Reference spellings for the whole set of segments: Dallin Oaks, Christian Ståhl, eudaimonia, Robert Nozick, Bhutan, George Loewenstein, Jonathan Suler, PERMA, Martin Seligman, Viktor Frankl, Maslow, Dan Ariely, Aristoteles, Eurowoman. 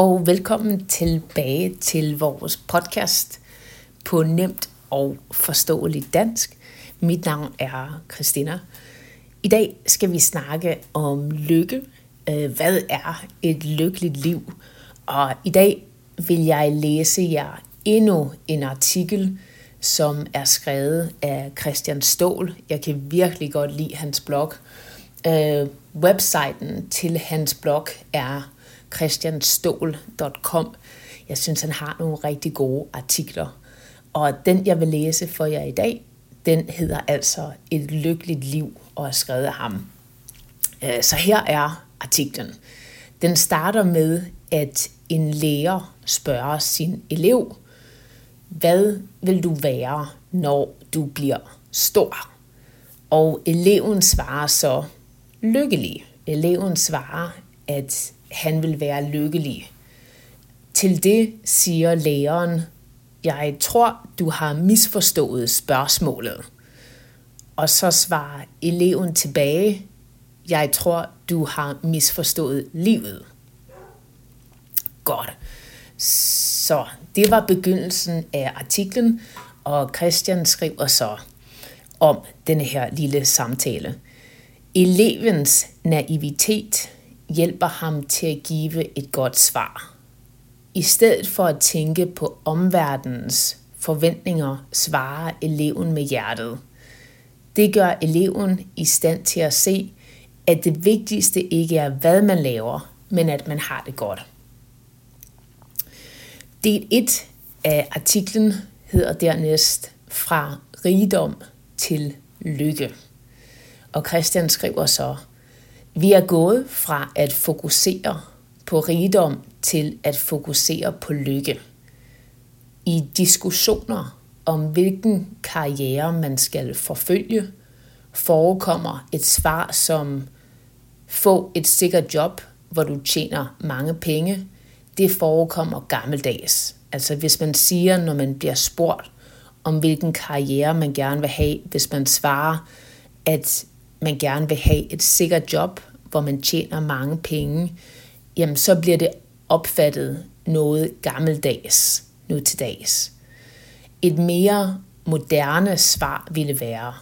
Og velkommen tilbage til vores podcast på nemt og forståeligt dansk. Mit navn er Christina. I dag skal vi snakke om lykke. Hvad er et lykkeligt liv? Og i dag vil jeg læse jer endnu en artikel, som er skrevet af Christian Ståhl. Jeg kan virkelig godt lide hans blog. Websiden til hans blog er christianståhl.com. Jeg synes, han har nogle rigtig gode artikler. Og den, jeg vil læse for jer i dag, den hedder altså Et lykkeligt liv og er skrevet af ham. Så her er artiklen. Den starter med, at en lærer spørger sin elev, hvad vil du være, når du bliver stor? Og eleven svarer så lykkelig. Eleven svarer, at han vil være lykkelig. Til det siger læreren, jeg tror, du har misforstået spørgsmålet. Og så svarer eleven tilbage, jeg tror, du har misforstået livet. Godt. Så det var begyndelsen af artiklen, og Christian skriver så om denne her lille samtale. Elevens naivitet hjælper ham til at give et godt svar. I stedet for at tænke på omverdenens forventninger, svarer eleven med hjertet. Det gør eleven i stand til at se, at det vigtigste ikke er, hvad man laver, men at man har det godt. Del 1 af artiklen hedder dernæst Fra rigdom til lykke. Og Christian skriver så, vi er gået fra at fokusere på rigdom til at fokusere på lykke. I diskussioner om, hvilken karriere man skal forfølge, forekommer et svar som få et sikkert job, hvor du tjener mange penge. Det forekommer gammeldags. Altså hvis man siger, når man bliver spurgt om, hvilken karriere man gerne vil have, hvis man svarer, at man gerne vil have et sikkert job, hvor man tjener mange penge, jamen så bliver det opfattet noget gammeldags, nu til dags. Et mere moderne svar ville være,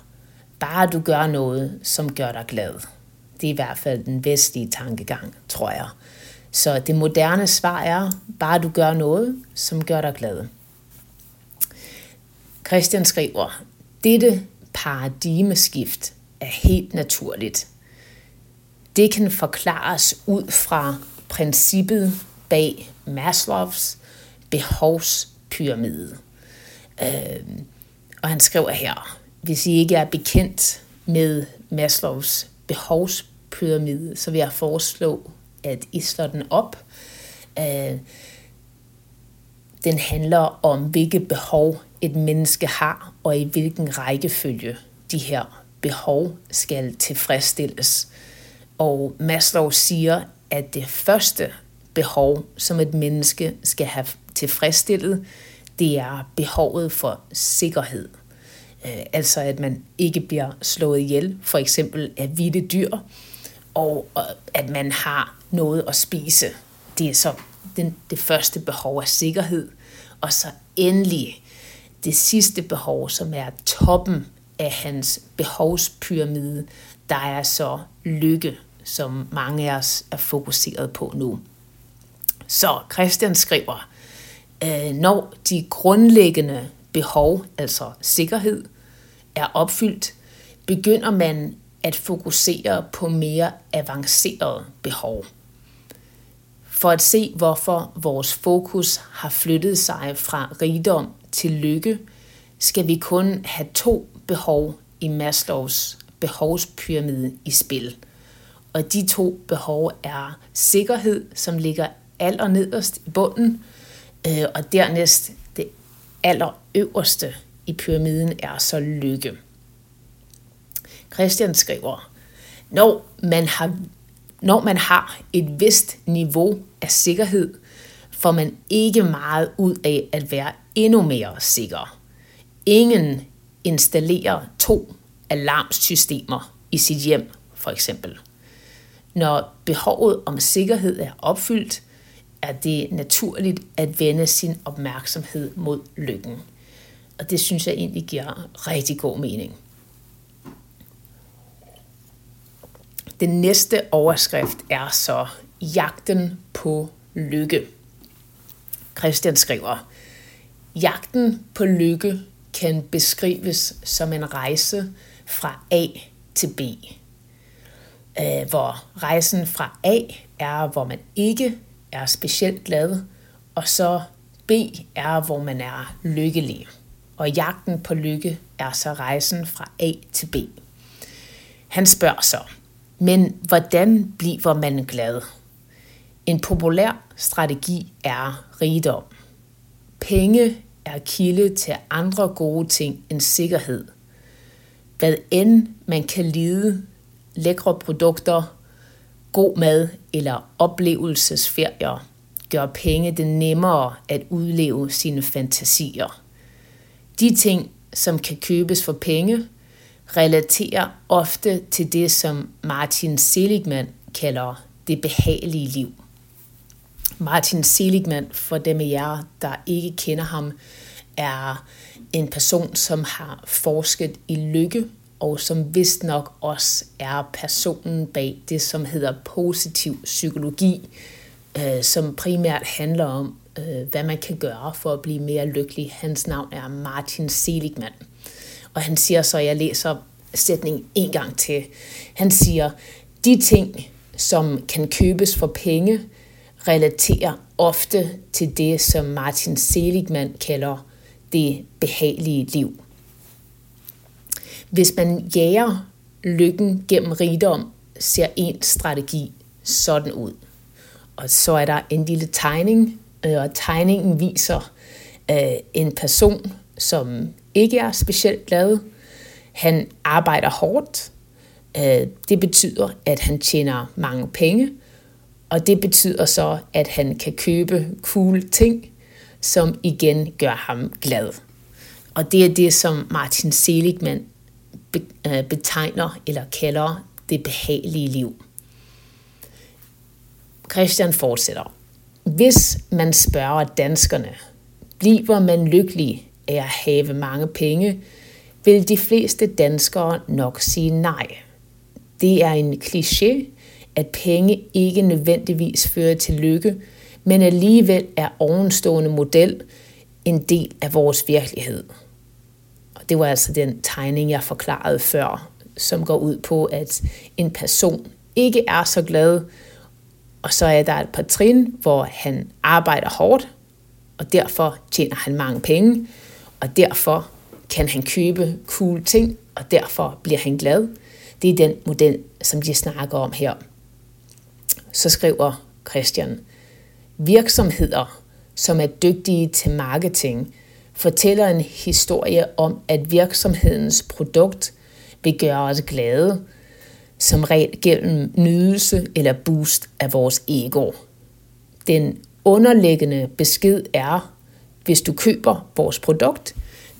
bare du gør noget, som gør dig glad. Det er i hvert fald den vestlige tankegang, tror jeg. Så det moderne svar er, bare du gør noget, som gør dig glad. Christian skriver, dette paradigmeskift er helt naturligt. Det kan forklares ud fra princippet bag Maslows behovspyramide. Og han skriver her, hvis I ikke er bekendt med Maslows behovspyramide, så vil jeg foreslå, at I slår den op. Den handler om, hvilke behov et menneske har, og i hvilken rækkefølge de her behov skal tilfredsstilles. Og Maslow siger, at det første behov, som et menneske skal have tilfredsstillet, det er behovet for sikkerhed. Altså at man ikke bliver slået ihjel, for eksempel af vilde dyr, og at man har noget at spise. Det er så det første behov af sikkerhed. Og så endelig det sidste behov, som er toppen af hans behovspyramide, der er så lykke, som mange af os er fokuseret på nu. Så Christian skriver, når de grundlæggende behov, altså sikkerhed, er opfyldt, begynder man at fokusere på mere avancerede behov. For at se, hvorfor vores fokus har flyttet sig fra rigdom til lykke, skal vi kun have to behov i Maslows behovspyramide i spil. Og de to behov er sikkerhed, som ligger allernederst i bunden, og dernæst det allerøverste i pyramiden er så lykke. Christian skriver, når man har et vist niveau af sikkerhed, får man ikke meget ud af at være endnu mere sikker. Ingen installerer 2 alarmsystemer i sit hjem, for eksempel. Når behovet om sikkerhed er opfyldt, er det naturligt at vende sin opmærksomhed mod lykken. Og det synes jeg egentlig giver rigtig god mening. Den næste overskrift er så jagten på lykke. Christian skriver, jagten på lykke kan beskrives som en rejse fra A til B. Hvor rejsen fra A er, hvor man ikke er specielt glad, og så B er, hvor man er lykkelig. Og jagten på lykke er så rejsen fra A til B. Han spørger så, men hvordan bliver man glad? En populær strategi er rigdom. Penge er kilde til andre gode ting end sikkerhed. Hvad end man kan lide, lækre produkter, god mad eller oplevelsesferier, gør penge det nemmere at udleve sine fantasier. De ting, som kan købes for penge, relaterer ofte til det, som Martin Seligman kalder det behagelige liv. Martin Seligman, for dem af jer, der ikke kender ham, er en person, som har forsket i lykke, og som vist nok også er personen bag det, som hedder positiv psykologi, som primært handler om, hvad man kan gøre for at blive mere lykkelig. Hans navn er Martin Seligman. Og han siger så, jeg læser sætningen en gang til. Han siger, de ting, som kan købes for penge, relaterer ofte til det, som Martin Seligman kalder det behagelige liv. Hvis man jager lykken gennem rigdom, ser ens strategi sådan ud. Og så er der en lille tegning, og tegningen viser en person, som ikke er specielt glad. Han arbejder hårdt. Det betyder, at han tjener mange penge. Og det betyder så, at han kan købe cool ting, som igen gør ham glad. Og det er det, som Martin Seligman betegner eller kalder det behagelige liv. Christian fortsætter. Hvis man spørger danskerne, bliver man lykkelig af at have mange penge, vil de fleste danskere nok sige nej. Det er en kliché, at penge ikke nødvendigvis fører til lykke, men alligevel er ovenstående model en del af vores virkelighed. Og det var altså den tegning, jeg forklarede før, som går ud på, at en person ikke er så glad, og så er der et par trin, hvor han arbejder hårdt, og derfor tjener han mange penge, og derfor kan han købe cool ting, og derfor bliver han glad. Det er den model, som de snakker om her. Så skriver Christian, virksomheder, som er dygtige til marketing, fortæller en historie om, at virksomhedens produkt vil gøre os glade, som regel gennem nydelse eller boost af vores ego. Den underliggende besked er, hvis du køber vores produkt,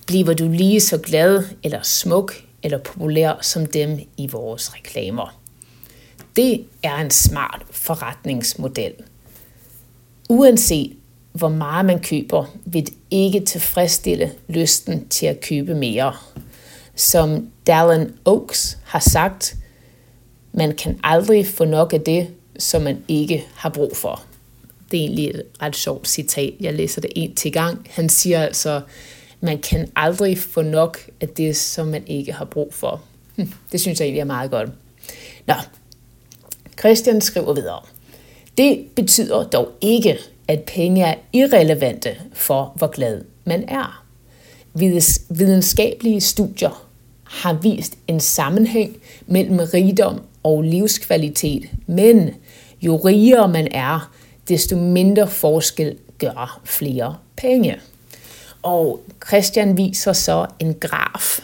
bliver du lige så glad eller smuk eller populær som dem i vores reklamer. Det er en smart forretningsmodel. Uanset hvor meget man køber, vil det ikke tilfredsstille lysten til at købe mere. Som Dallin Oaks har sagt, man kan aldrig få nok af det, som man ikke har brug for. Det er egentlig et ret sjovt citat. Jeg læser det en til gang. Han siger altså, man kan aldrig få nok af det, som man ikke har brug for. Det synes jeg egentlig er meget godt. Nå, Christian skriver videre. Det betyder dog ikke, at penge er irrelevante for, hvor glad man er. Videnskabelige studier har vist en sammenhæng mellem rigdom og livskvalitet, men jo rigere man er, desto mindre forskel gør flere penge. Og Christian viser så en graf,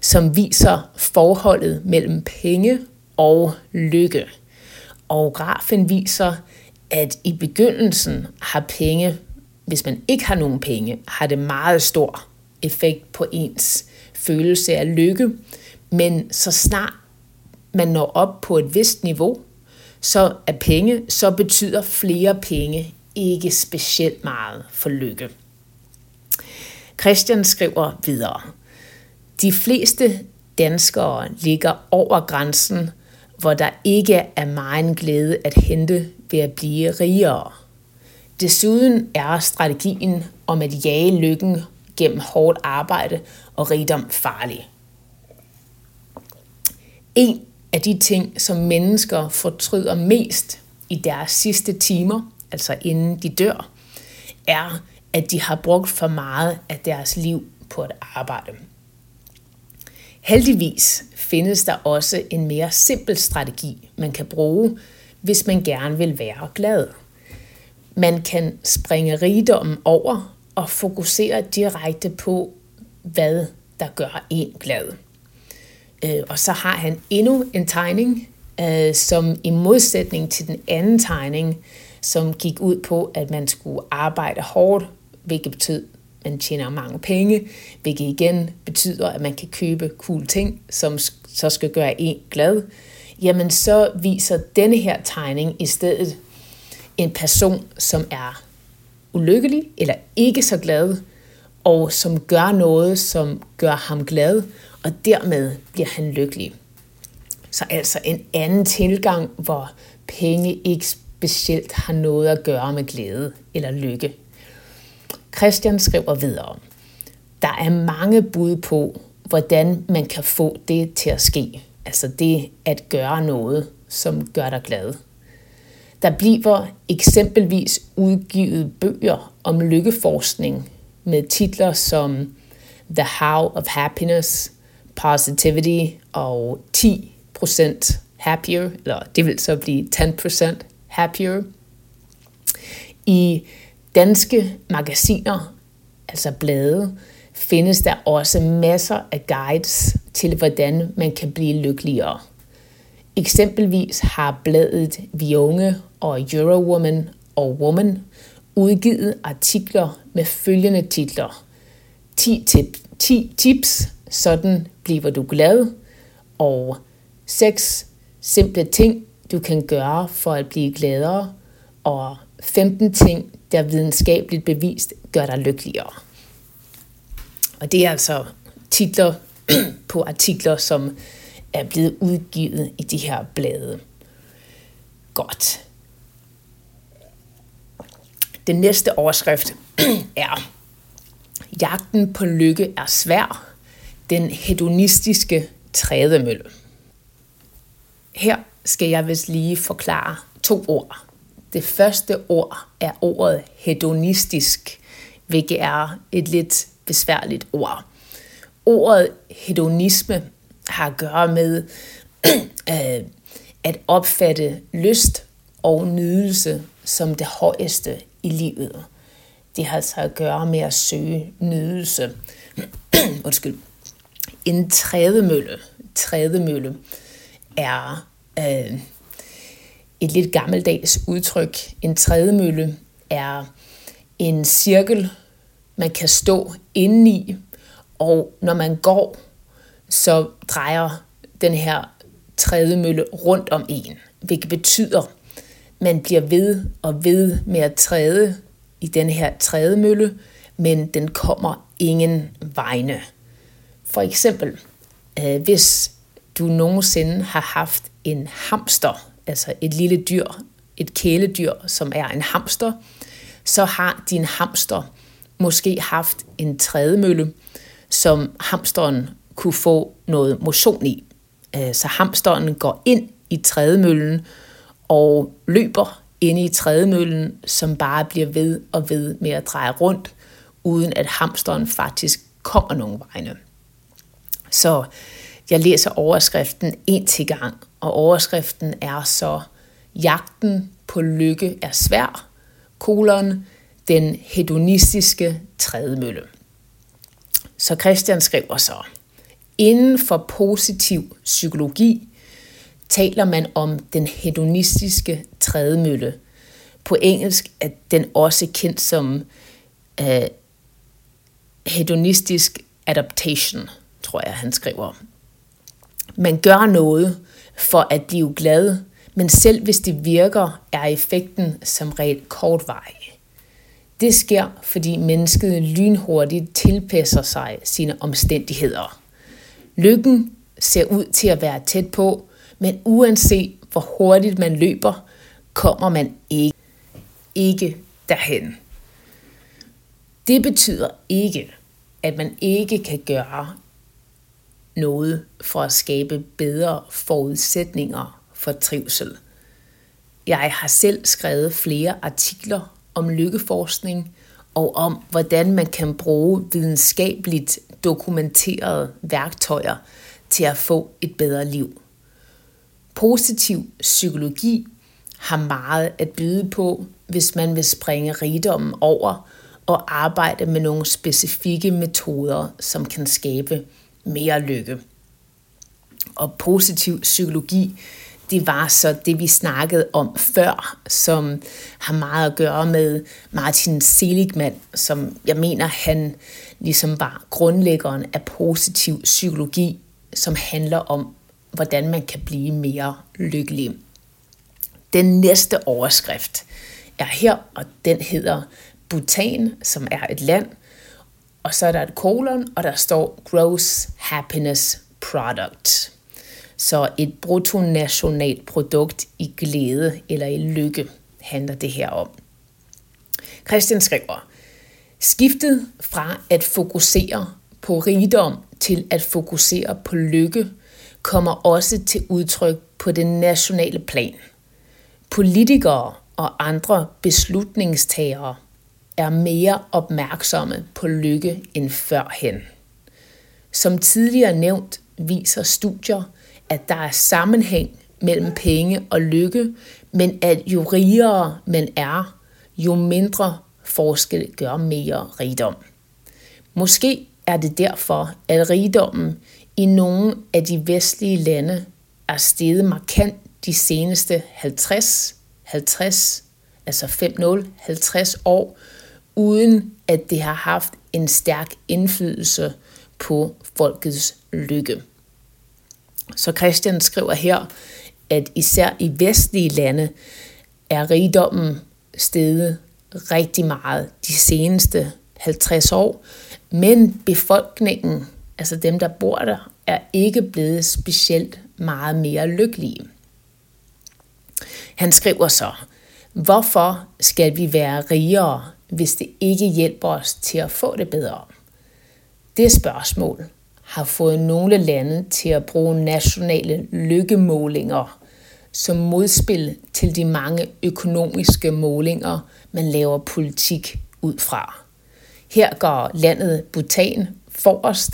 som viser forholdet mellem penge og lykke. Og grafen viser, at i begyndelsen har penge, hvis man ikke har nogen penge, har det meget stor effekt på ens følelse af lykke. Men så snart man når op på et vist niveau, så af penge, så betyder flere penge ikke specielt meget for lykke. Christian skriver videre. De fleste danskere ligger over grænsen, hvor der ikke er megen glæde at hente ved at blive rigere. Desuden er strategien om at jage lykken gennem hårdt arbejde og rigdom farlig. En af de ting, som mennesker fortryder mest i deres sidste timer, altså inden de dør, er, at de har brugt for meget af deres liv på at arbejde. Heldigvis findes der også en mere simpel strategi, man kan bruge, hvis man gerne vil være glad. Man kan springe rigdommen over og fokusere direkte på, hvad der gør en glad. Og så har han endnu en tegning, som i modsætning til den anden tegning, som gik ud på, at man skulle arbejde hårdt, hvilket betød, at man tjener mange penge, hvilket igen betyder, at man kan købe cool ting, som så skal gøre en glad. Jamen så viser denne her tegning i stedet en person, som er ulykkelig eller ikke så glad, og som gør noget, som gør ham glad, og dermed bliver han lykkelig. Så altså en anden tilgang, hvor penge ikke specielt har noget at gøre med glæde eller lykke. Christian skriver videre. Der er mange bud på, hvordan man kan få det til at ske. Altså det at gøre noget, som gør dig glad. Der bliver eksempelvis udgivet bøger om lykkeforskning med titler som The How of Happiness, Positivity og 10% Happier, eller det vil så blive 10% Happier. I danske magasiner, altså blade, findes der også masser af guides til, hvordan man kan blive lykkeligere. Eksempelvis har bladet Vi Unge og Eurowoman og Woman udgivet artikler med følgende titler. 10 tips, sådan bliver du glad, og 6 simple ting, du kan gøre for at blive gladere, og 15 ting, der videnskabeligt bevist gør dig lykkeligere. Og det er altså titler på artikler, som er blevet udgivet i de her blade. Godt. Den næste overskrift er: Jagten på lykke er svær. Den hedonistiske trædemølle. Her skal jeg vist lige forklare 2 ord. Det første ord er ordet hedonistisk, hvilket er et lidt besværligt ord. Ordet hedonisme har at gøre med at opfatte lyst og nydelse som det højeste i livet. Det har altså at gøre med at søge nydelse. En trædemølle er et lidt gammeldags udtryk. En trædemølle er en cirkel, man kan stå indeni, og når man går, så drejer den her trædemølle rundt om en, hvilket betyder, at man bliver ved og ved med at træde i den her trædemølle, men den kommer ingen vegne. For eksempel, hvis du nogensinde har haft en hamster, altså et lille dyr, et kæledyr, som er en hamster, så har din hamster måske haft en trædemølle, som hamsteren kunne få noget motion i. Så hamsteren går ind i trædemøllen og løber inde i trædemøllen, som bare bliver ved og ved med at dreje rundt, uden at hamsteren faktisk kommer nogen vegne. Så jeg læser overskriften en til gang, og overskriften er så: Jagten på lykke er svær, den hedonistiske trædemølle. Så Christian skriver så: Inden for positiv psykologi taler man om den hedonistiske trædemølle. På engelsk er den også kendt som hedonistisk adaptation, tror jeg, han skriver. Man gør noget for at blive glad, Men selv hvis det virker, er effekten som regel kortvarig. Det sker, fordi mennesket lynhurtigt tilpasser sig sine omstændigheder. Lykken ser ud til at være tæt på, men uanset hvor hurtigt man løber, kommer man ikke derhen. Det betyder ikke, at man ikke kan gøre noget for at skabe bedre forudsætninger for trivsel. Jeg har selv skrevet flere artikler om lykkeforskning og om, hvordan man kan bruge videnskabeligt dokumenterede værktøjer til at få et bedre liv. Positiv psykologi har meget at byde på, hvis man vil springe rigdommen over og arbejde med nogle specifikke metoder, som kan skabe mere lykke. Og positiv psykologi, det var så det, vi snakkede om før, som har meget at gøre med Martin Seligman, som jeg mener, han ligesom var grundlæggeren af positiv psykologi, som handler om, hvordan man kan blive mere lykkelig. Den næste overskrift er her, og den hedder Bhutan, som er et land, og så er der et kolon, og der står Gross Happiness Product. Så et bruttonationalt produkt i glæde eller i lykke handler det her om. Christian skriver, skiftet fra at fokusere på rigdom til at fokusere på lykke kommer også til udtryk på det nationale plan. Politikere og andre beslutningstagere er mere opmærksomme på lykke end førhen. Som tidligere nævnt viser studier, at der er sammenhæng mellem penge og lykke, men at jo rigere man er, jo mindre forskel gør mere rigdom. Måske er det derfor, at rigdommen i nogle af de vestlige lande er steget markant de seneste 50 år, uden at det har haft en stærk indflydelse på folkets lykke. Så Christian skriver her, at især i vestlige lande er rigdommen steget rigtig meget de seneste 50 år, men befolkningen, altså dem der bor der, er ikke blevet specielt meget mere lykkelige. Han skriver så, hvorfor skal vi være rigere, hvis det ikke hjælper os til at få det bedre? Det spørgsmål har fået nogle lande til at bruge nationale lykkemålinger som modspil til de mange økonomiske målinger, man laver politik ud fra. Her går landet Bhutan forrest,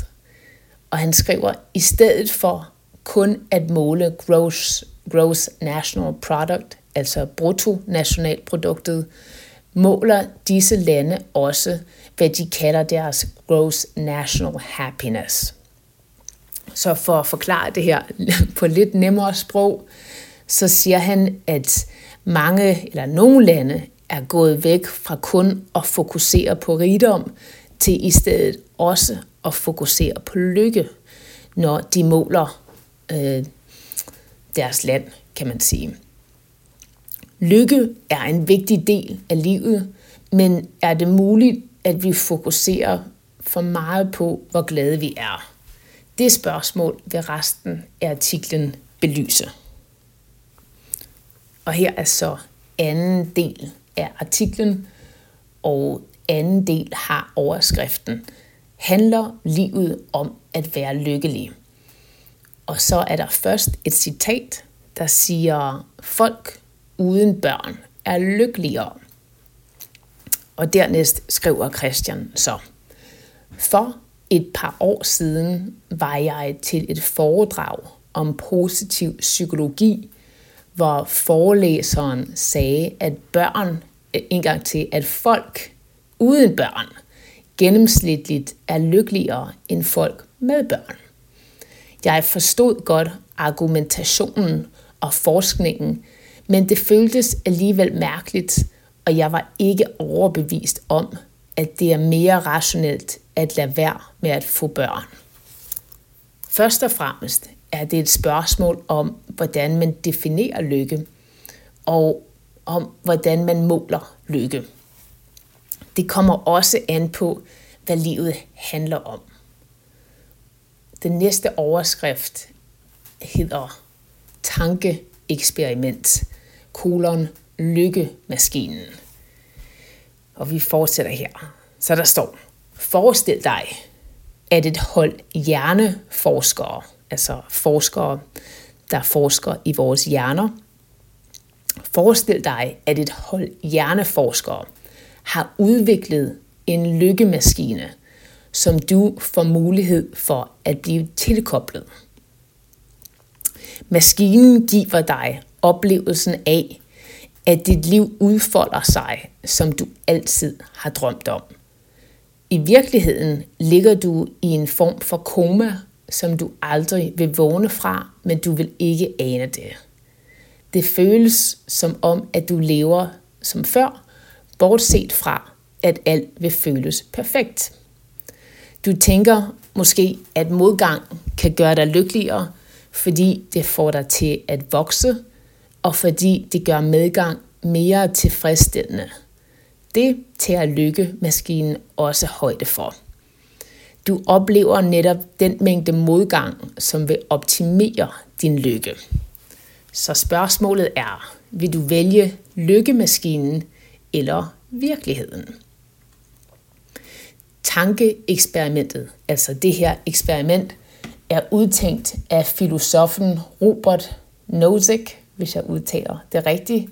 og han skriver, i stedet for kun at måle gross national product, altså bruttonationalproduktet, måler disse lande også, hvad de kalder deres gross national happiness. Så for at forklare det her på lidt nemmere sprog, så siger han, at mange eller nogle lande er gået væk fra kun at fokusere på rigdom, til i stedet også at fokusere på lykke, når de måler deres land, kan man sige. Lykke er en vigtig del af livet, men er det muligt, at vi fokuserer for meget på, hvor glade vi er? Det spørgsmål vil resten af artiklen belyse. Og her er så anden del af artiklen, og anden del har overskriften, handler livet om at være lykkelig? Og så er der først et citat, der siger, folk uden børn er lykkeligere. Og dernæst skriver Christian så, for et par år siden var jeg til et foredrag om positiv psykologi, hvor forelæseren sagde, at folk uden børn gennemsnitligt er lykkeligere end folk med børn. Jeg forstod godt argumentationen og forskningen, men det føltes alligevel mærkeligt, og jeg var ikke overbevist om, at det er mere rationelt at lade være med at få børn. Først og fremmest er det et spørgsmål om, hvordan man definerer lykke, og om, hvordan man måler lykke. Det kommer også an på, hvad livet handler om. Den næste overskrift hedder tankeeksperiment, lykkemaskinen. Og vi fortsætter her. Så der står, forestil dig, at et hold hjerneforskere, altså forskere, der forsker i vores hjerner. Forestil dig, at et hold hjerneforskere har udviklet en lykkemaskine, som du får mulighed for at blive tilkoblet. Maskinen giver dig oplevelsen af, at dit liv udfolder sig, som du altid har drømt om. I virkeligheden ligger du i en form for koma, som du aldrig vil vågne fra, men du vil ikke ane det. Det føles som om, at du lever som før, bortset fra, at alt vil føles perfekt. Du tænker måske, at modgang kan gøre dig lykkeligere, fordi det får dig til at vokse, og fordi det gør medgang mere tilfredsstillende. Det tager lykkemaskinen også højde for. Du oplever netop den mængde modgang, som vil optimere din lykke. Så spørgsmålet er, vil du vælge lykkemaskinen eller virkeligheden? Tankeeksperimentet, altså det her eksperiment, er udtænkt af filosofen Robert Nozick, hvis jeg udtaler det rigtigt.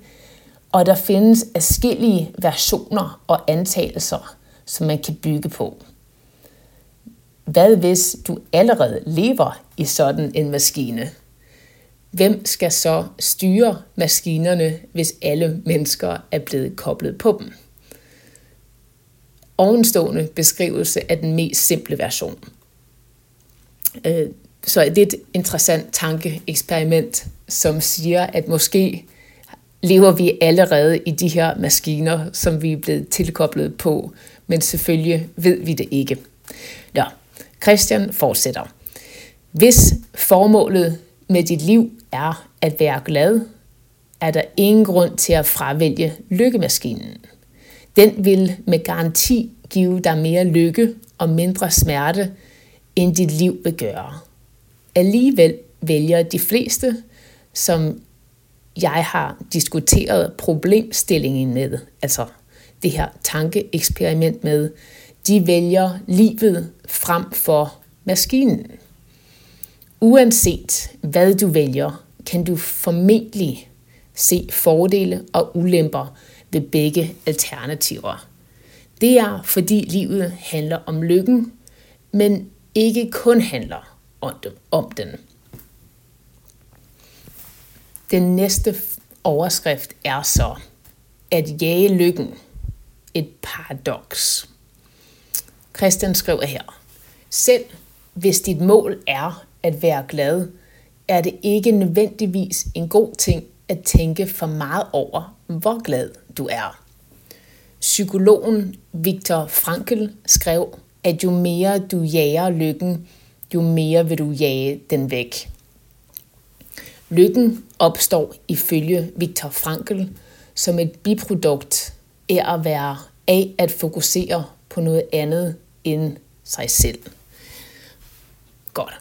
Og der findes adskillige versioner og antagelser, som man kan bygge på. Hvad hvis du allerede lever i sådan en maskine? Hvem skal så styre maskinerne, hvis alle mennesker er blevet koblet på dem? Ovenstående beskrivelse af den mest simple version. Så det er et interessant tankeeksperiment, som siger, at måske lever vi allerede i de her maskiner, som vi er blevet tilkoblet på, men selvfølgelig ved vi det ikke. Nå, Christian fortsætter. Hvis formålet med dit liv er at være glad, er der ingen grund til at fravælge lykkemaskinen. Den vil med garanti give dig mere lykke og mindre smerte, end dit liv vil gøre. Alligevel vælger de fleste, som jeg har diskuteret problemstillingen med, altså det her tankeeksperiment med, de vælger livet frem for maskinen. Uanset hvad du vælger, kan du formentlig se fordele og ulemper ved begge alternativer. Det er, fordi livet handler om lykken, men ikke kun handler om den. Den næste overskrift er så, at jage lykken, et paradoks. Christian skriver her, selv hvis dit mål er at være glad, er det ikke nødvendigvis en god ting at tænke for meget over, hvor glad du er. Psykologen Viktor Frankl skrev, at jo mere du jager lykken, jo mere vil du jage den væk. Lykken opstår ifølge Viktor Frankl som et biprodukt af at fokusere på noget andet end sig selv. Godt.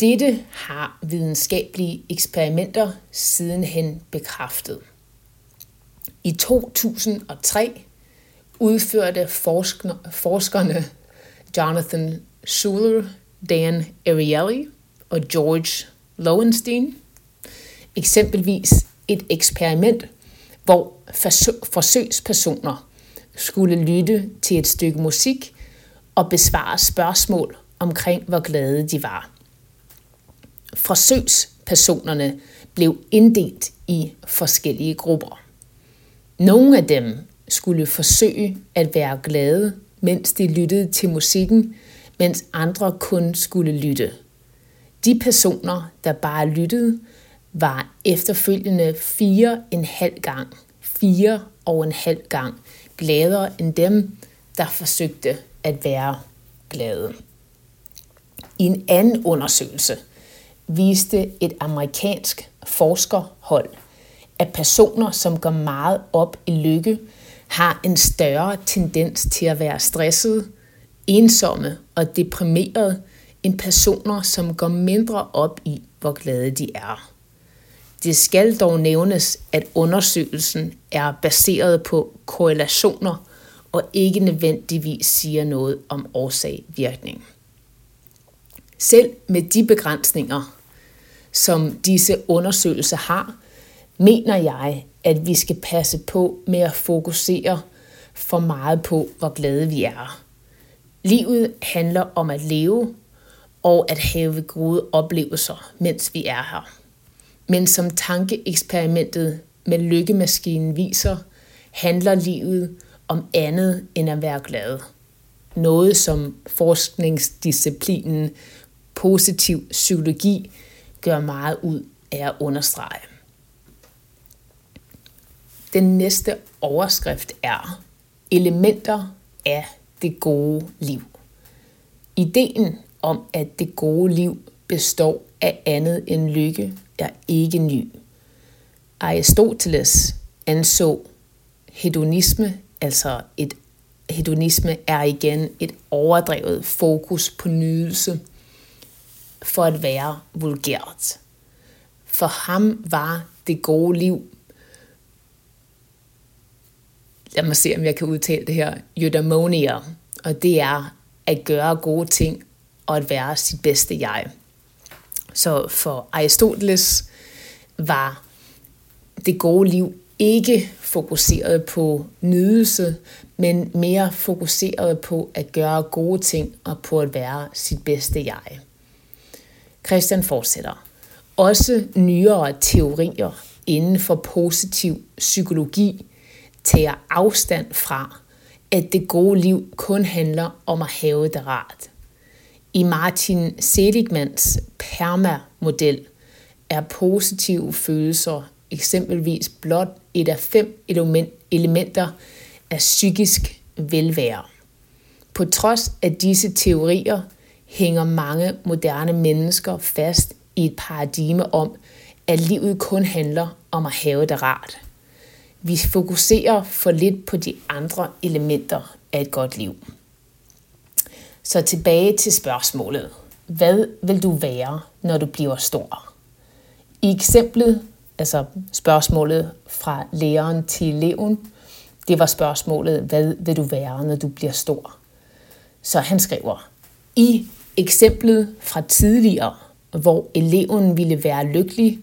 Dette har videnskabelige eksperimenter sidenhen bekræftet. I 2003 udførte forskerne Jonathan Suler, Dan Ariely og George Loewenstein eksempelvis et eksperiment, hvor forsøgspersoner skulle lytte til et stykke musik og besvare spørgsmål omkring, hvor glade de var. Forsøgspersonerne blev inddelt i forskellige grupper. Nogle af dem skulle forsøge at være glade, mens de lyttede til musikken, mens andre kun skulle lytte. De personer, der bare lyttede, var efterfølgende 4,5 gange gladere end dem, der forsøgte at være glade. I en anden undersøgelse viste et amerikansk forskerhold, at personer, som går meget op i lykke, har en større tendens til at være stressede, ensomme og deprimerede, end personer, som går mindre op i, hvor glade de er. Det skal dog nævnes, at undersøgelsen er baseret på korrelationer og ikke nødvendigvis siger noget om årsag-virkning. Selv med de begrænsninger, som disse undersøgelser har, mener jeg, at vi skal passe på med at fokusere for meget på, hvor glade vi er. Livet handler om at leve og at have gode oplevelser, mens vi er her. Men som tankeeksperimentet med lykkemaskinen viser, handler livet om andet end at være glad. Noget som forskningsdisciplinen positiv psykologi gør meget ud af at understrege. Den næste overskrift er elementer af det gode liv. Ideen om, at det gode liv består af andet end lykke, er ikke ny. Aristoteles anså hedonisme, altså et hedonisme er igen et overdrevet fokus på nydelse, for at være vulgært. For ham var det gode liv, lad mig se, om jeg kan udtale det her, eudaimonia, og det er at gøre gode ting og at være sit bedste jeg. Så for Aristoteles var det gode liv ikke fokuseret på nydelse, men mere fokuseret på at gøre gode ting og på at være sit bedste jeg. Christian fortsætter. Også nyere teorier inden for positiv psykologi tager afstand fra, at det gode liv kun handler om at have det rart. I Martin Seligmans PERMA-model er positive følelser eksempelvis blot et af 5 elementer af psykisk velvære. På trods af disse teorier hænger mange moderne mennesker fast i et paradigme om, at livet kun handler om at have det rart. Vi fokuserer for lidt på de andre elementer af et godt liv. Så tilbage til spørgsmålet. Hvad vil du være, når du bliver stor? I eksemplet, altså spørgsmålet fra læreren til eleven, det var spørgsmålet, hvad vil du være, når du bliver stor? Så han skriver, i eksemplet fra tidligere, hvor eleven ville være lykkelig,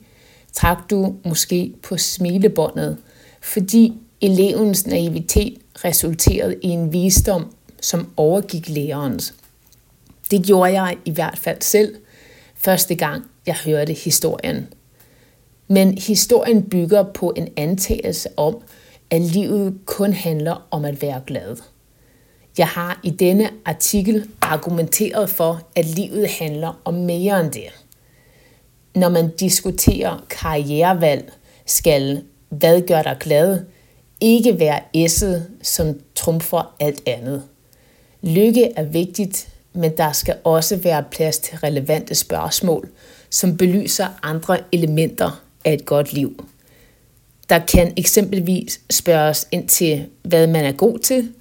trak du måske på smilebåndet, fordi elevens naivitet resulterede i en visdom, som overgik lærerens. Det gjorde jeg i hvert fald selv, første gang jeg hørte historien. Men historien bygger på en antagelse om, at livet kun handler om at være glad. Jeg har i denne artikel argumenteret for, at livet handler om mere end det. Når man diskuterer karrierevalg, skal hvad gør dig glad ikke være s'et, som trumfer alt andet. Lykke er vigtigt, men der skal også være plads til relevante spørgsmål, som belyser andre elementer af et godt liv. Der kan eksempelvis spørges ind til, hvad man er god til,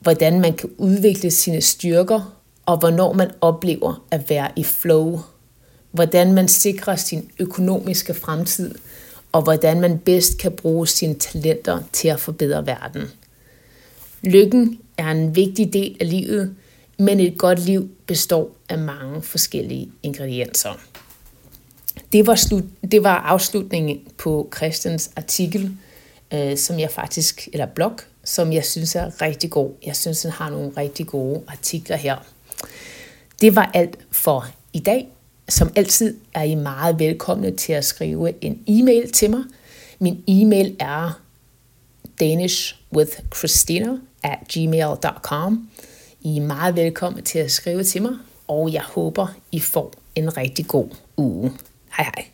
hvordan man kan udvikle sine styrker, og hvornår man oplever at være i flow. Hvordan man sikrer sin økonomiske fremtid, og hvordan man bedst kan bruge sine talenter til at forbedre verden. Lykken er en vigtig del af livet, men et godt liv består af mange forskellige ingredienser. Det var afslutningen på Christians artikel, blog, som jeg synes er rigtig god. Jeg synes, den har nogle rigtig gode artikler her. Det var alt for i dag. Som altid er I meget velkomne til at skrive en e-mail til mig. Min e-mail er danishwithchristina@gmail.com. I er meget velkomne til at skrive til mig, og jeg håber, I får en rigtig god uge. Hej hej.